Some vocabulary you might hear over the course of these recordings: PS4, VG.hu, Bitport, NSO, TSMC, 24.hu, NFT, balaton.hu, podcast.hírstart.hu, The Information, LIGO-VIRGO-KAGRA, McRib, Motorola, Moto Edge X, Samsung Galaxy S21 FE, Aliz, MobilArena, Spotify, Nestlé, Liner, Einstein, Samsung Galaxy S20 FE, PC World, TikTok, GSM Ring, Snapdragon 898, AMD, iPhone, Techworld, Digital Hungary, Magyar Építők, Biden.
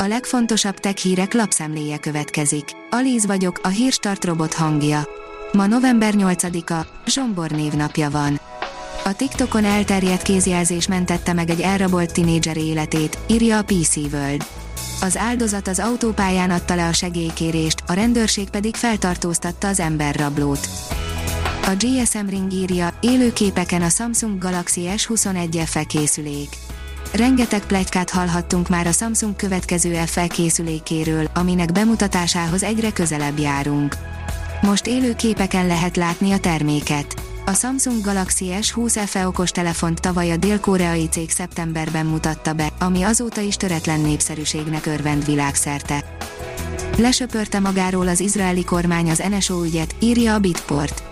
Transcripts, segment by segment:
A legfontosabb tech hírek lapszemléje következik. Aliz vagyok, a Hírstart robot hangja. Ma november 8-a, Zsombor névnapja van. A TikTokon elterjedt kézjelzés mentette meg egy elrabolt tinédzser életét, írja a PC World. Az áldozat az autópályán adta le a segélykérést, a rendőrség pedig feltartóztatta az emberrablót. A GSM Ring írja, élő képeken a Samsung Galaxy S21 FE készülék. Rengeteg pletykát hallhattunk már a Samsung következő FE készülékéről, aminek bemutatásához egyre közelebb járunk. Most élő képeken lehet látni a terméket. A Samsung Galaxy S20 FE okostelefont tavaly a dél-koreai cég szeptemberben mutatta be, ami azóta is töretlen népszerűségnek örvend világszerte. Lesöpörte magáról az izraeli kormány az NSO ügyet, írja a Bitport.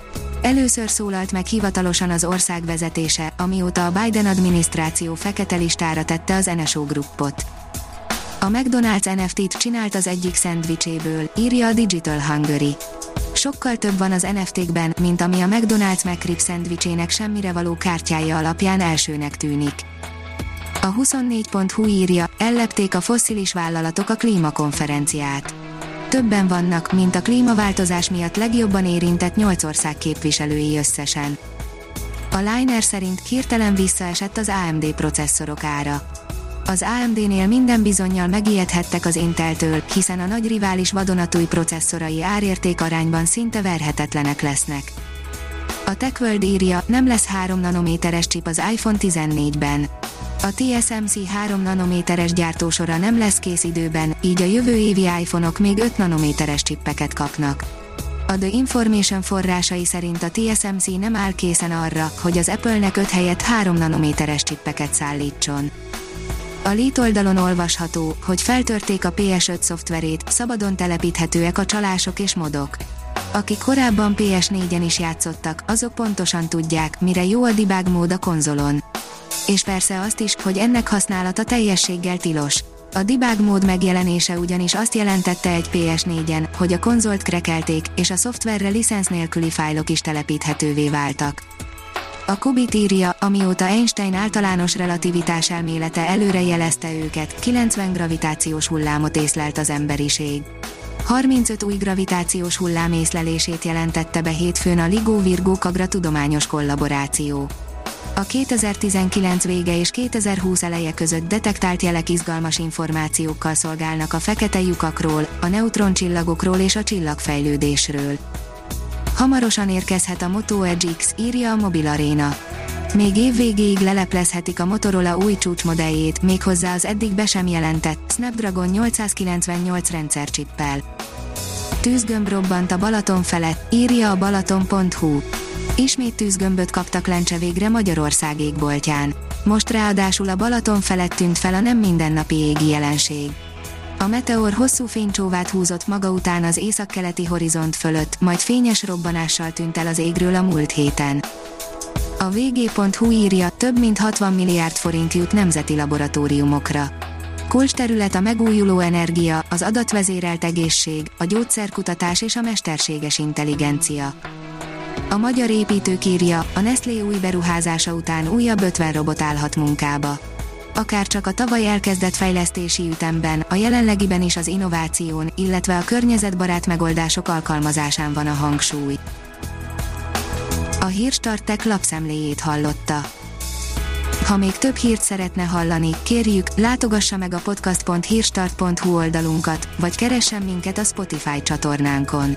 Először szólalt meg hivatalosan az ország vezetése, amióta a Biden adminisztráció fekete listára tette az NSO gruppot. A McDonald's NFT-t csinált az egyik szendvicséből, írja a Digital Hungary. Sokkal több van az NFT-kben, mint ami a McDonald's McRib szendvicsének semmire való kártyája alapján elsőnek tűnik. A 24.hu írja, ellepték a fosszilis vállalatok a klímakonferenciát. Többen vannak, mint a klímaváltozás miatt legjobban érintett 8 ország képviselői összesen. A Liner szerint hirtelen visszaesett az AMD processzorok ára. Az AMD-nél minden bizonnyal megijedhettek az Intel-től, hiszen a nagy rivális vadonatúj processzorai árérték arányban szinte verhetetlenek lesznek. A Techworld írja, nem lesz 3 nanométeres chip az iPhone 14-ben. A TSMC 3 nanométeres gyártósora nem lesz kész időben, így a jövő évi iPhone-ok még 5 nanométeres csippeket kapnak. A The Information forrásai szerint a TSMC nem áll készen arra, hogy az Apple-nek 5 helyett 3 nanométeres csippeket szállítson. A Lite oldalon olvasható, hogy feltörték a PS5 szoftverét, szabadon telepíthetőek a csalások és modok. Akik korábban PS4-en is játszottak, azok pontosan tudják, mire jó a debug mód a konzolon. És persze azt is, hogy ennek használata teljességgel tilos. A debug mód megjelenése ugyanis azt jelentette egy PS4-en, hogy a konzolt krekelték, és a szoftverre licenc nélküli fájlok is telepíthetővé váltak. A Kubit írja, amióta Einstein általános relativitás elmélete előre jelezte őket, 90 gravitációs hullámot észlelt az emberiség. 35 új gravitációs hullám észlelését jelentette be hétfőn a LIGO-VIRGO-KAGRA tudományos kollaboráció. A 2019 vége és 2020 eleje között detektált jelek izgalmas információkkal szolgálnak a fekete lyukakról, a neutroncsillagokról és a csillagfejlődésről. Hamarosan érkezhet a Moto Edge X, írja a MobilArena. Még év végéig leleplezhetik a Motorola új csúcsmodelljét, méghozzá az eddig be sem jelentett Snapdragon 898 rendszercsippel. Tűzgömb robbant a Balaton felett, írja a balaton.hu. Ismét tűzgömböt kaptak lencse végre Magyarország égboltján. Most ráadásul a Balaton felett tűnt fel a nem mindennapi égi jelenség. A meteor hosszú fénycsóvát húzott maga után az északkeleti horizont fölött, majd fényes robbanással tűnt el az égről a múlt héten. A VG.hu írja, több mint 60 milliárd forint jut nemzeti laboratóriumokra. Kulcsterület a megújuló energia, az adatvezérelt egészség, a gyógyszerkutatás és a mesterséges intelligencia. A Magyar Építők írja, a Nestlé új beruházása után újabb 50 robot állhat munkába. Akár csak a tavaly elkezdett fejlesztési ütemben, a jelenlegiben is az innováción, illetve a környezetbarát megoldások alkalmazásán van a hangsúly. A Hírstart Tech lapszemléjét hallotta. Ha még több hírt szeretne hallani, kérjük, látogassa meg a podcast.hírstart.hu oldalunkat, vagy keressen minket a Spotify csatornánkon.